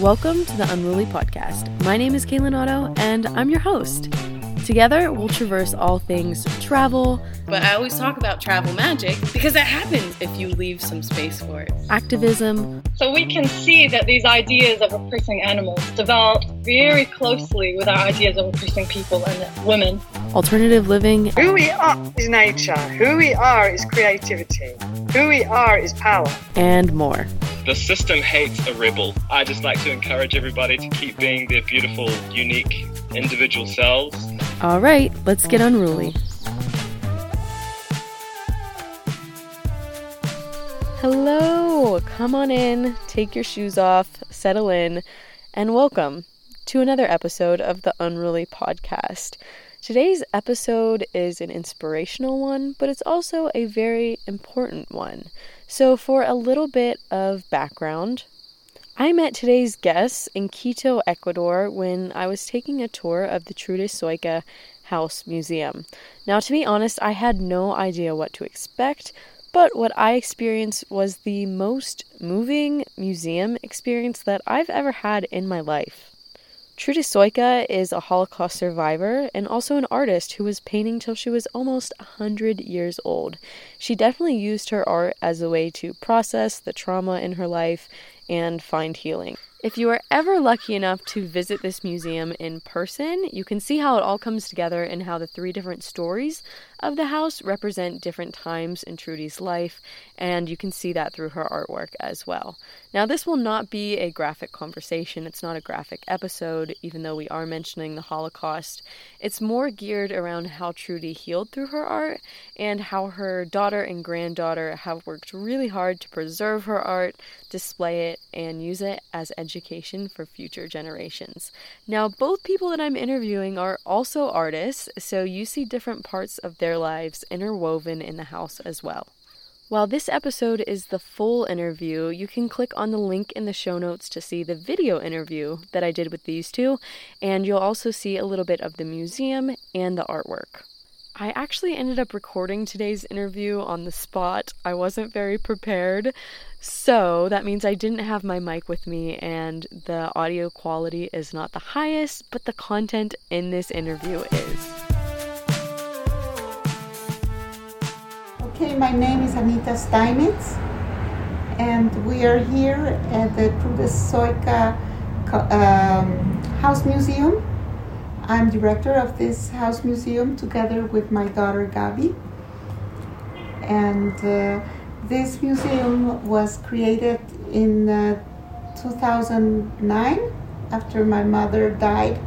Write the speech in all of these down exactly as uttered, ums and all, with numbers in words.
Welcome to the Unruly Podcast. My name is Kaylin Otto, and I'm your host. Together, we'll traverse all things travel. But I always talk about travel magic because that happens if you leave some space for it. Activism. So we can see that these ideas of oppressing animals developed very closely with our ideas of oppressing people and women. Alternative living. Who we are is nature. Who we are is creativity. Who we are is power. And more. The system hates a rebel. I just like to encourage everybody to keep being their beautiful, unique, individual selves. All right, let's get unruly. Hello, come on in, take your shoes off, settle in, and welcome to another episode of the Unruly Podcast. Today's episode is an inspirational one, but it's also a very important one. So for a little bit of background, I met today's guest in Quito, Ecuador, when I was taking a tour of the Trude Sojka House Museum. Now, to be honest, I had no idea what to expect, but what I experienced was the most moving museum experience that I've ever had in my life. Trude Sojka is a Holocaust survivor and also an artist who was painting till she was almost one hundred years old. She definitely used her art as a way to process the trauma in her life and find healing. If you are ever lucky enough to visit this museum in person, you can see how it all comes together and how the three different stories of the house represent different times in Trude's life, and you can see that through her artwork as well. Now, this will not be a graphic conversation. It's not a graphic episode, even though we are mentioning the Holocaust. It's more geared around how Trude healed through her art and how her daughter and granddaughter have worked really hard to preserve her art, display it, and use it as education for future generations. Now, both people that I'm interviewing are also artists, so you see different parts of their their lives interwoven in the house as well. While this episode is the full interview, you can click on the link in the show notes to see the video interview that I did with these two, and you'll also see a little bit of the museum and the artwork. I actually ended up recording today's interview on the spot. I wasn't very prepared, so that means I didn't have my mic with me, and the audio quality is not the highest, but the content in this interview is. Okay, my name is Anita Steinitz, and we are here at the Trude Sojka um, House Museum. I'm director of this house museum together with my daughter Gabi. And uh, this museum was created in uh, two thousand nine after my mother died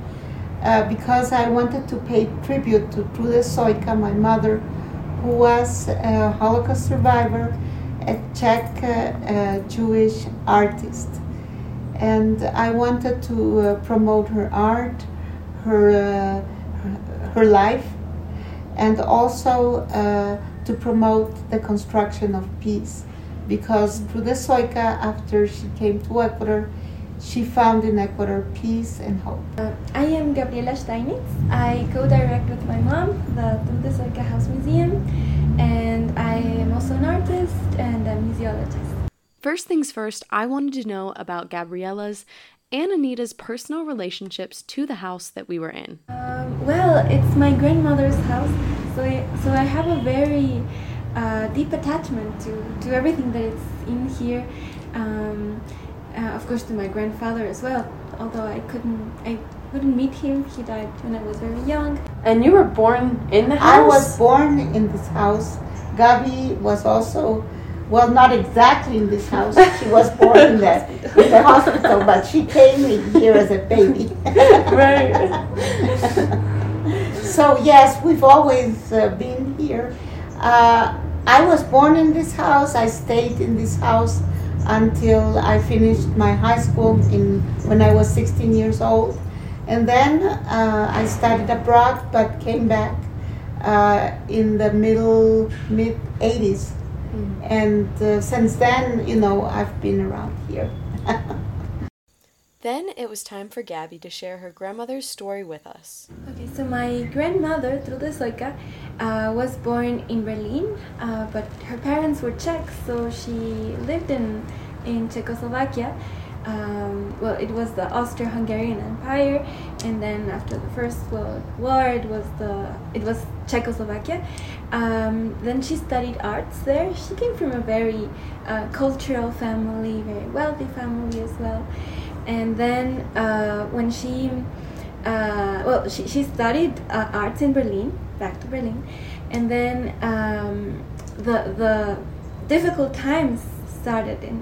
uh, because I wanted to pay tribute to Trude Sojka, my mother, who was a Holocaust survivor, a Czech uh, uh, Jewish artist. And I wanted to uh, promote her art, her, uh, her, her life, and also uh, to promote the construction of peace. Because Trude Sojka, after she came to Ecuador, she found in Ecuador peace and hope. Uh, I am Gabriela Steinitz. I co-direct with my mom the Trude Sojka House Museum, and I am also an artist and a museologist. First things first, I wanted to know about Gabriela's and Anita's personal relationships to the house that we were in. Um, well, it's my grandmother's house, so I, so I have a very uh, deep attachment to, to everything that is in here. Um, Uh, of course, to my grandfather as well, although I couldn't I couldn't meet him. He died when I was very young. And you were born in the house? I was born in this house. Gabi was also, well, not exactly in this house. She was born in, the, in the hospital, but she came in here as a baby. Right. So, yes, we've always uh, been here. Uh, I was born in this house. I stayed in this house until I finished my high school in when I was sixteen years old. And then uh, I studied abroad, but came back uh, in the middle, mid-eighties. Mm-hmm. And uh, since then, you know, I've been around here. Then it was time for Gabby to share her grandmother's story with us. Okay, so my grandmother, Trude Sojka, uh, was born in Berlin, uh, but her parents were Czechs, so she lived in, in Czechoslovakia. Um, well, it was the Austro-Hungarian Empire, and then after the First World War, it was the it was Czechoslovakia. Um, then she studied arts there. She came from a very uh, cultural family, very wealthy family as well. And then uh, when she, uh, well, she, she studied uh, arts in Berlin, back to Berlin, and then um, the the difficult times started in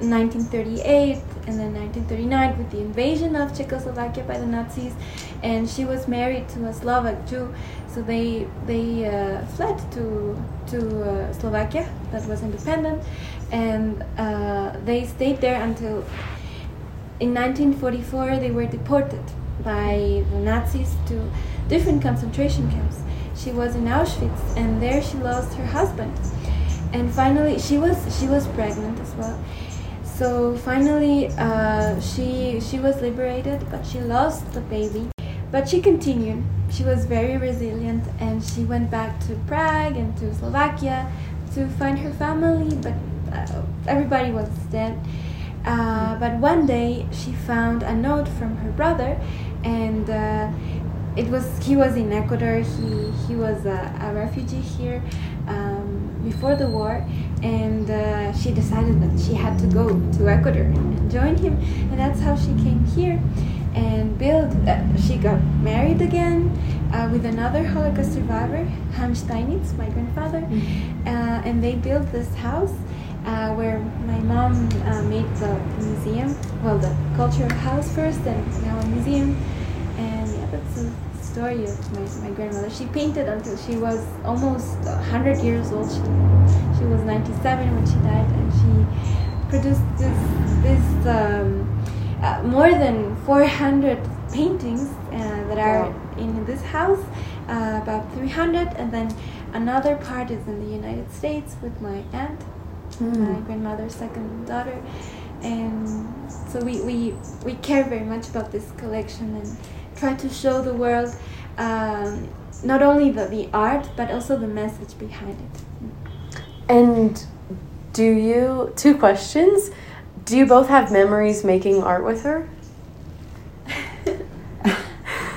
nineteen thirty-eight and then nineteen thirty-nine with the invasion of Czechoslovakia by the Nazis, and she was married to a Slovak Jew, so they they uh, fled to to uh, Slovakia that was independent, and uh, they stayed there until in nineteen forty-four they were deported by the Nazis to different concentration camps. She was in Auschwitz, and there she lost her husband, and finally she was she was pregnant as well. So finally, uh, she she was liberated, but she lost the baby. But she continued. She was very resilient, and she went back to Prague and to Slovakia to find her family. But uh, everybody was dead. Uh, but one day, she found a note from her brother, and uh, it was he was in Ecuador. He he was a, a refugee here. Um, before the war, and uh, she decided that she had to go to Ecuador and join him, and that's how she came here and built, uh, she got married again uh, with another Holocaust survivor, Hans Steinitz, my grandfather, mm-hmm. uh, and they built this house uh, where my mom uh, made the museum, well, the cultural house first and now a museum, and yeah, that's a story of my, my grandmother. She painted until she was almost one hundred years old. She, she was ninety-seven when she died, and she produced this, this um, uh, more than four hundred paintings uh, that are wow. in this house, uh, about three hundred, and then another part is in the United States with my aunt, mm. my grandmother's second daughter, and so we, we, we care very much about this collection and try to show the world um, not only the, the art, but also the message behind it. And do you, two questions, do you both have memories making art with her?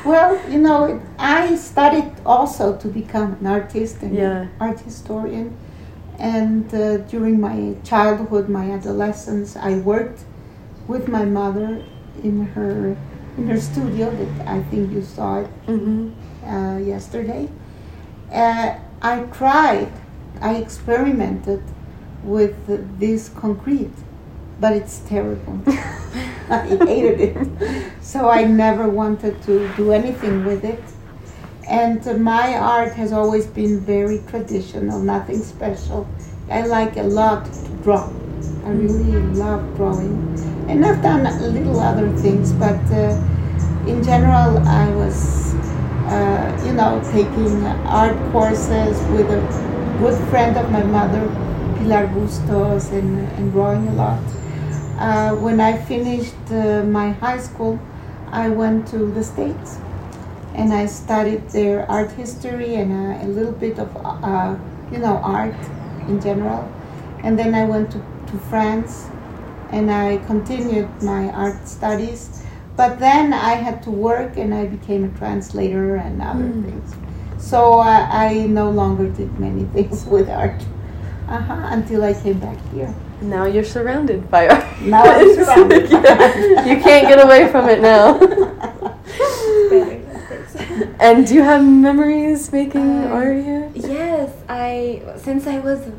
Well, you know, I studied also to become an artist and yeah. art historian. And uh, during my childhood, my adolescence, I worked with my mother in her... in her studio that I think you saw it mm-hmm. uh, yesterday. Uh, I tried, I experimented with this concrete, but it's terrible. I hated it. So I never wanted to do anything with it. And uh, my art has always been very traditional, nothing special. I like a lot to draw. I really love drawing, and I've done a little other things, but uh, in general I was, uh, you know, taking art courses with a good friend of my mother, Pilar Bustos, and, and drawing a lot. Uh, when I finished uh, my high school, I went to the States, and I studied their art history and uh, a little bit of, uh, you know, art in general, and then I went to to France, and I continued my art studies, but then I had to work and I became a translator and other mm. things. So uh, I no longer did many things with art uh-huh, until I came back here. Now you're surrounded by art. Now I'm surrounded by art. You can't get away from it now. And do you have memories making uh, art here? Yes, I since I was a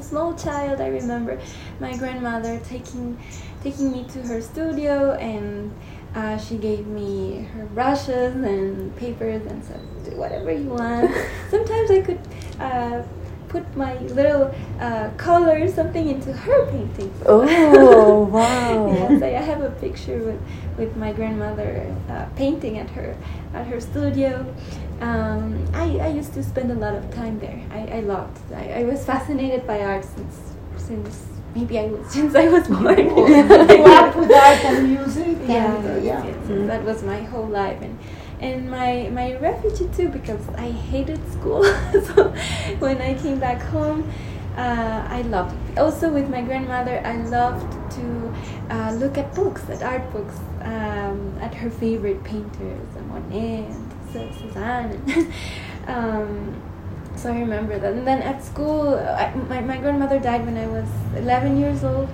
small child, I remember my grandmother taking taking me to her studio, and uh, she gave me her brushes and papers and said, do whatever you want. Sometimes I could uh, put my little uh, color or something into her paintings. Oh, wow. Yes, I have a picture with, with my grandmother uh, painting at her at her studio. Um, I, I used to spend a lot of time there. I, I loved it. I, I was fascinated by art since since maybe I would since I was born. Grew up with art and music. Yeah, and, uh, yeah. Yes, yes, mm-hmm. That was my whole life, and and my my refuge too, because I hated school. So when I came back home, uh, I loved it. Also with my grandmother, I loved to uh, look at books, at art books, um, at her favorite painters, Monet and Cezanne. um, So I remember that. And then at school, I, my, my grandmother died when I was eleven years old,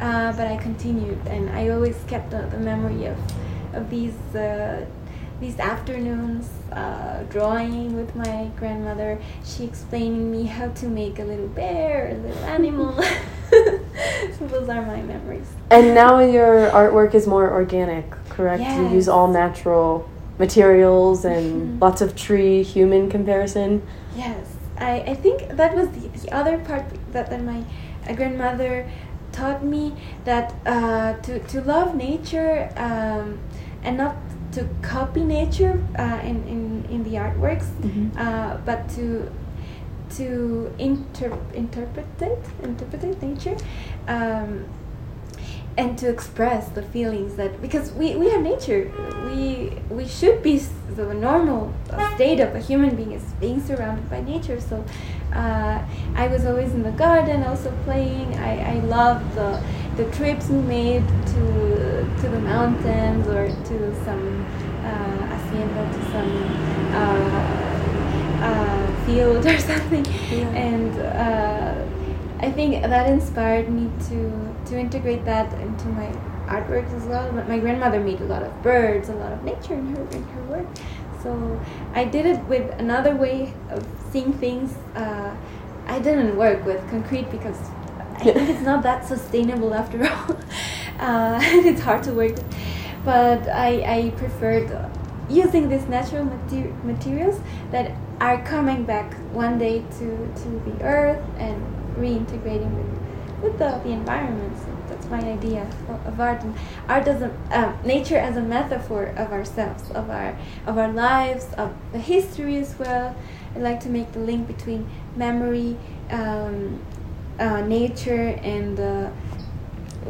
uh, but I continued, and I always kept the, the memory of of these uh, these afternoons uh, drawing with my grandmother. She explaining me how to make a little bear, a little animal. So those are my memories. And now your artwork is more organic, correct? Yes. You use all natural materials and mm-hmm. lots of tree-human comparison. Yes, I, I think that was the, the other part that, that my grandmother taught me, that uh, to, to love nature um, and not to copy nature uh, in, in, in the artworks, mm-hmm. uh, but to to inter- interpret it, interpret nature. Um, And to express the feelings that, because we, we are nature, we we should be, the normal state of a human being is being surrounded by nature. So uh, I was always in the garden, also playing. I, I loved the the trips we made to to the mountains or to some uh, hacienda, to some uh, uh, field or something, yeah. and. Uh, I think that inspired me to, to integrate that into my artworks as well. My grandmother made a lot of birds, a lot of nature in her in her work. So I did it with another way of seeing things. Uh, I didn't work with concrete because I think it's not that sustainable after all. Uh, it's hard to work with. But I, I preferred using these natural materi- materials that are coming back one day to, to the earth and reintegrating with, with the, the environment. So that's my idea of, of art, and art as a uh, nature as a metaphor of ourselves, of our of our lives, of the history as well. I like to make the link between memory, um, uh, nature, and uh,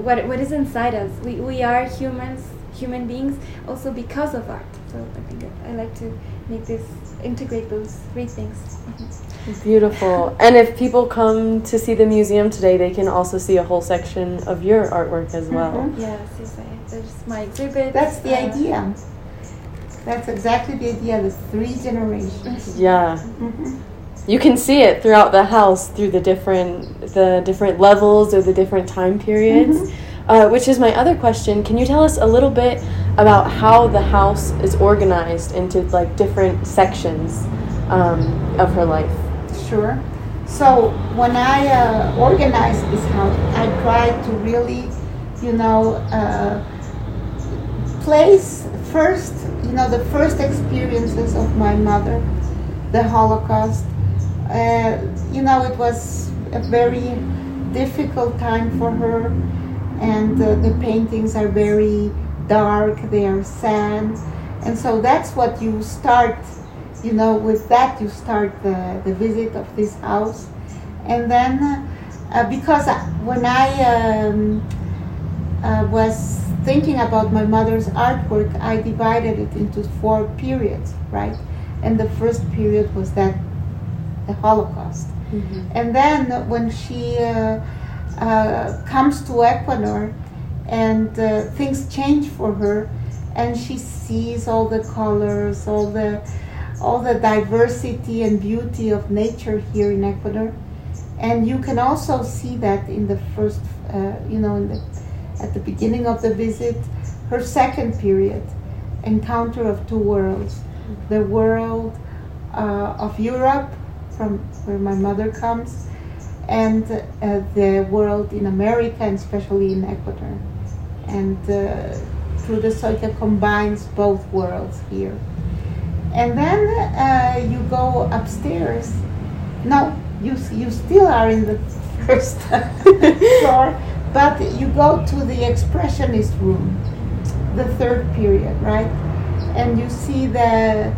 what what is inside us. We we are humans, human beings, also because of art. So I think I, I like to make this integrate those three things. Mm-hmm. Beautiful. And if people come to see the museum today, they can also see a whole section of your artwork as well. Mm-hmm. Yes, yes, I, there's my exhibit. That's the uh, idea. That's exactly the idea, the three generations. Yeah. Mm-hmm. You can see it throughout the house, through the different the different levels or the different time periods, mm-hmm. uh, which is my other question. Can you tell us a little bit about how the house is organized into like different sections um, of her life? Sure. So when I uh, organized this house, I tried to really, you know, uh, place first, you know, the first experiences of my mother, the Holocaust. Uh, you know, it was a very difficult time for her, and uh, the paintings are very dark, they are sad, and so that's what you start. You know, with that you start the, the visit of this house. And then, uh, because when I um, uh, was thinking about my mother's artwork, I divided it into four periods, right? And the first period was that, the Holocaust. Mm-hmm. And then when she uh, uh, comes to Ecuador and uh, things change for her, and she sees all the colors, all the all the diversity and beauty of nature here in Ecuador. And you can also see that in the first, uh, you know, in the, at the beginning of the visit, her second period, encounter of two worlds. The world uh, of Europe, from where my mother comes, and uh, the world in America, and especially in Ecuador. And uh, Trude Sojka combines both worlds here. And then uh, you go upstairs. No, you you still are in the first floor, but you go to the expressionist room, the third period, right? And you see the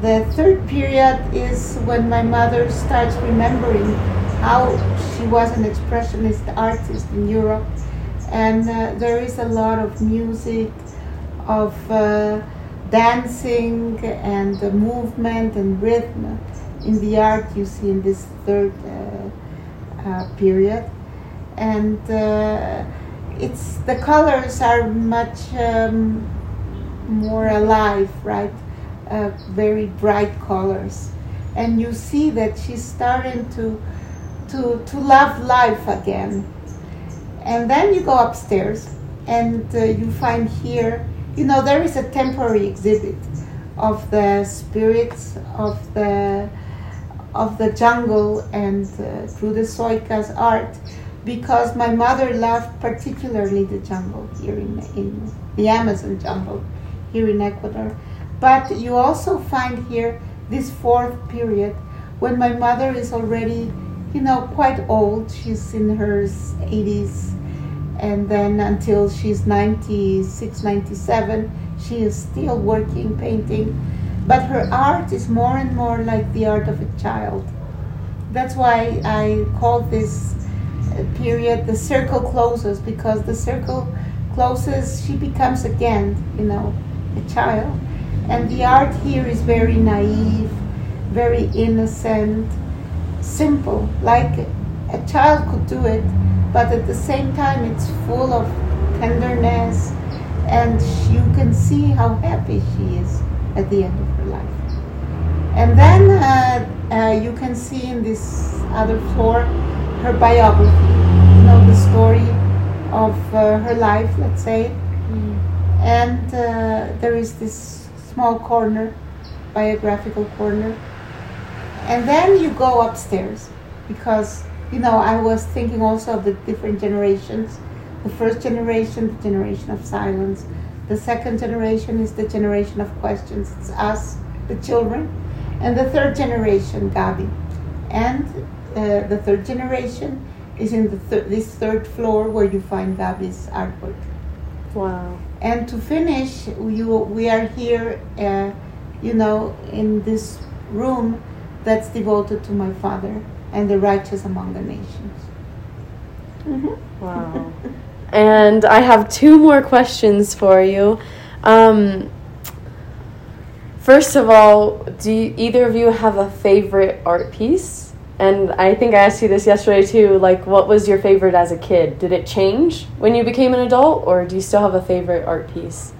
the third period is when my mother starts remembering how She was an expressionist artist in Europe, and uh, there is a lot of music, of uh, dancing and uh, movement and rhythm in the art you see in this third uh, uh, period. And uh, it's the colors are much um, more alive, right? Uh, very bright colors, and you see that she's starting to to to love life again. And then you go upstairs, and uh, you find here, you know, there is a temporary exhibit of the spirits of the of the jungle and uh, Trude Sojka's art, because my mother loved particularly the jungle here in, in the Amazon jungle here in Ecuador. But you also find here this fourth period when my mother is already, you know, quite old. She's in her eighties, and then until she's ninety-six, ninety-seven, she is still working, painting. But her art is more and more like the art of a child. That's why I call this period the circle closes, because the circle closes, she becomes again, you know, a child. And the art here is very naive, very innocent, simple, like a child could do it, but at the same time it's full of tenderness, and you can see how happy she is at the end of her life. And then uh, uh, you can see in this other floor her biography, you know, the story of uh, her life, let's say. Mm. And uh, there is this small corner, biographical corner. And then you go upstairs, because, you know, I was thinking also of the different generations. The first generation, the generation of silence. The second generation is the generation of questions. It's us, the children. And the third generation, Gabi. And Uh, the third generation is in the thir- this third floor where you find Gabi's artwork. Wow. And to finish, you, we are here, uh, you know, in this room that's devoted to my father and the righteous among the nations. Mm-hmm. Wow. And I have two more questions for you. Um, first of all, do you, either of you have a favorite art piece? And I think I asked you this yesterday too, like, what was your favorite as a kid? Did it change when you became an adult, or do you still have a favorite art piece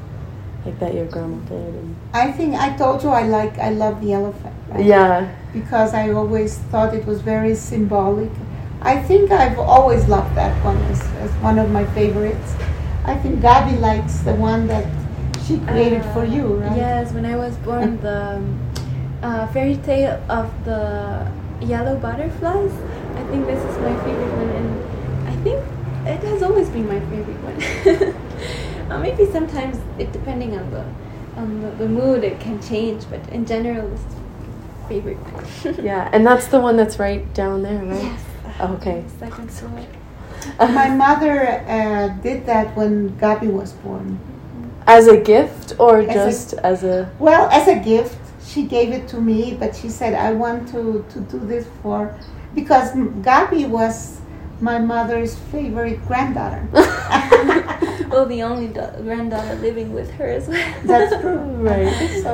like that your grandma did? And I think I told you I like I love the elephant, right? Yeah. Because I always thought it was very symbolic. I think I've always loved that one as, as one of my favorites. I think Gabi likes the one that she created uh, for you, right? Yes, when I was born, the uh, fairy tale of the yellow butterflies. I think this is my favorite one, and I think it has always been my favorite one. Or maybe sometimes, it depending on the on the, the mood, it can change, but in general, it's my favorite one. Yeah, and that's the one that's right down there, right? Yes. Oh, okay. Second floor. My mother uh, did that when Gabi was born. As a gift, or as just a, as a... Well, as a gift. She gave it to me, but she said, I want to, to do this for... Because Gabi was my mother's favorite granddaughter. Well, the only da- granddaughter living with her as well. That's true. Right. So.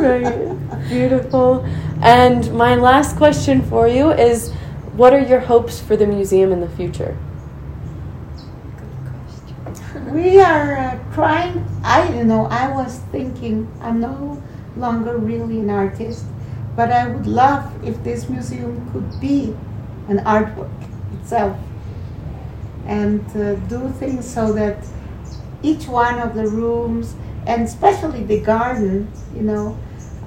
Right. Beautiful. And my last question for you is, what are your hopes for the museum in the future? Good question. We are uh, trying... I, you know, I was thinking, I'm no... longer really an artist, but I would love if this museum could be an artwork itself, and uh, do things so that each one of the rooms, and especially the garden, you know,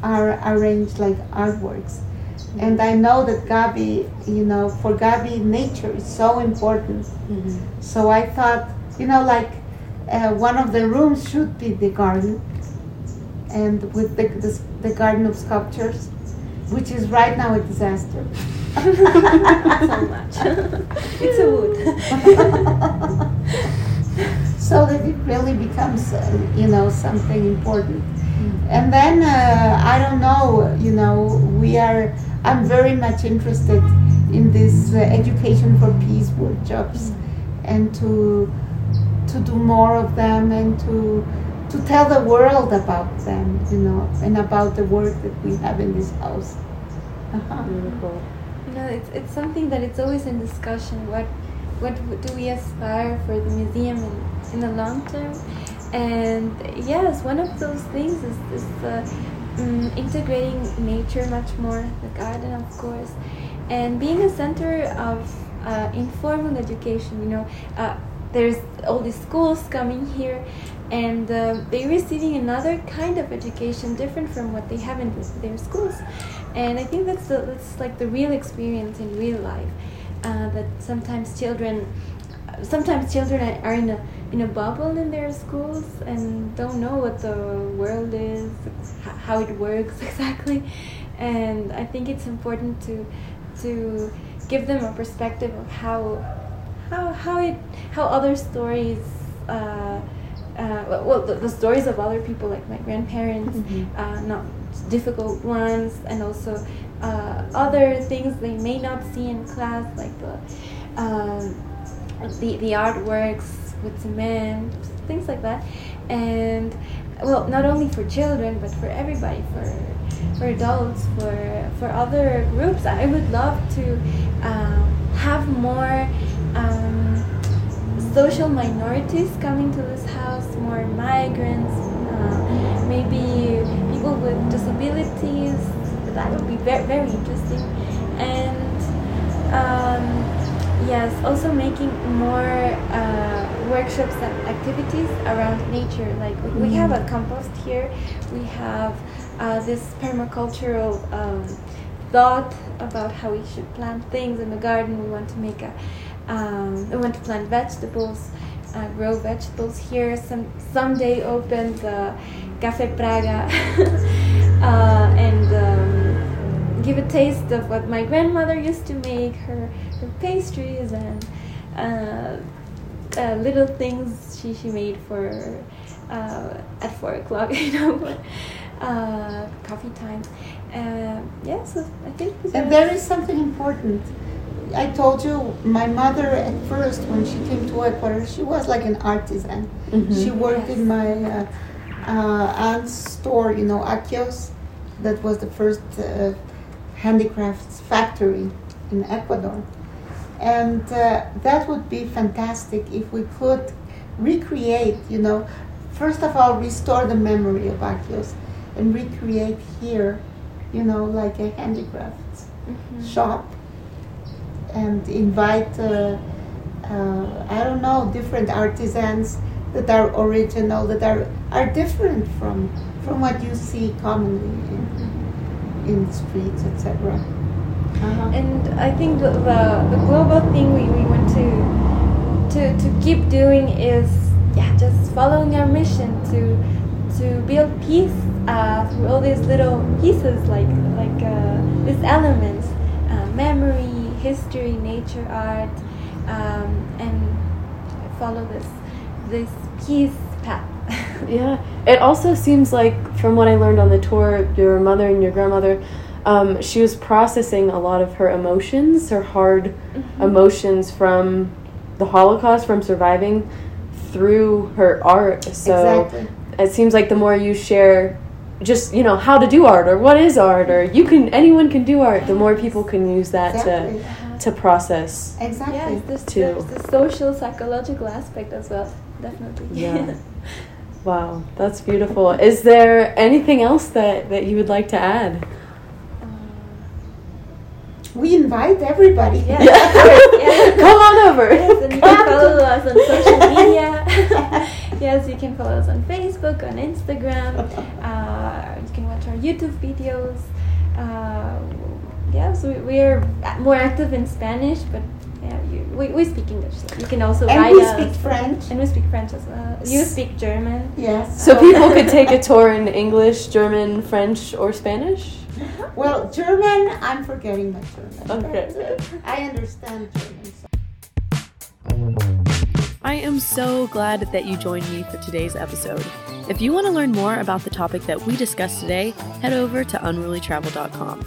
are arranged like artworks. Mm-hmm. And I know that Gabi, you know, for Gabi, nature is so important. Mm-hmm. So I thought, you know, like uh, one of the rooms should be the garden, and with the, the the Garden of Sculptures, which is right now a disaster. So much. It's a wood. So that it really becomes, uh, you know, something important. Mm-hmm. And then, uh, I don't know, you know, we are, I'm very much interested in this uh, education for peace workshops, and to to do more of them, and to to tell the world about them, you know, and about the work that we have in this house. Uh-huh. Beautiful. You know, it's it's something that it's always in discussion. What what do we aspire for the museum in, in the long term? And yes, one of those things is this uh, um, integrating nature much more, the garden, of course, and being a center of uh, informal education. You know, uh, there's all these schools coming here, and uh, they're receiving another kind of education different from what they have in their schools. And I think that's the, that's like the real experience in real life. Uh, that sometimes children, sometimes children are in a in a bubble in their schools and don't know what the world is, how it works exactly. And I think it's important to to give them a perspective of how how how it how other stories, uh, uh, well, the, the stories of other people, like my grandparents, mm-hmm. uh, not difficult ones, and also uh, other things they may not see in class, like the uh, the the artworks with cement, things like that. And well, not only for children, but for everybody, for for adults, for for other groups. I would love to um, have more um, social minorities coming to this house, more migrants, uh, maybe people with disabilities. That would be very, very interesting. And um, yes, also making more uh, workshops and activities around nature. Like we, mm-hmm. we have a compost here, we have uh, this permacultural um, thought about how we should plant things in the garden. We want to make a, um, we want to plant vegetables, uh, grow vegetables here. Some someday open the Café Praga uh, and um, give a taste of what my grandmother used to make, her. Pastries and uh, uh, little things she, she made for uh, at four o'clock, you know, uh, coffee time. Uh, yeah, so I think and there is something important. I told you my mother at first when she came to Ecuador, she was like an artisan. Mm-hmm. She worked yes. in my uh, uh, aunt's store, you know, Akios. That was the first uh, handicrafts factory in Ecuador. And uh, that would be fantastic if we could recreate, you know, first of all, restore the memory of Akios and recreate here, you know, like a handicraft mm-hmm. shop, and invite, uh, uh, I don't know, different artisans that are original, that are, are different from from what you see commonly in, in the streets, et cetera. Uh-huh. And I think the, the the global thing we, we want to to to keep doing is yeah just following our mission to to build peace uh, through all these little pieces like like uh, these elements, uh, memory, history, nature, art, um, and follow this this peace path. Yeah, it also seems like from what I learned on the tour, your mother and your grandmother. Um, she was processing a lot of her emotions, her hard mm-hmm. emotions from the Holocaust, from surviving, through her art. So exactly. It seems like the more you share just, you know, how to do art or what is art or you can anyone can do art, the more people can use that exactly. to uh-huh. to process. Exactly. Yeah, there's, there's the social, psychological aspect as well, definitely. Yeah. Wow, that's beautiful. Is there anything else that, that you would like to add? We invite everybody. Yes, yes. Come on over. Yes, and you can follow us on social media. Yes, you can follow us on Facebook, on Instagram. Uh, you can watch our YouTube videos. Uh, yeah, so we, we are more active in Spanish, but yeah, you, we, we speak English. So you can also and write us. And we speak French. And we speak French as well. You speak German. Yes. So oh. people could take a tour in English, German, French, or Spanish? Well, German, I'm forgetting my German. Okay. I understand German. I am so glad that you joined me for today's episode. If you want to learn more about the topic that we discussed today, head over to unruly travel dot com.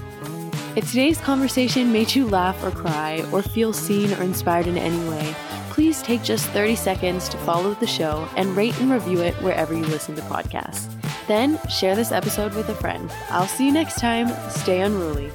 If today's conversation made you laugh or cry or feel seen or inspired in any way, please take just thirty seconds to follow the show and rate and review it wherever you listen to podcasts. Then share this episode with a friend. I'll see you next time. Stay unruly.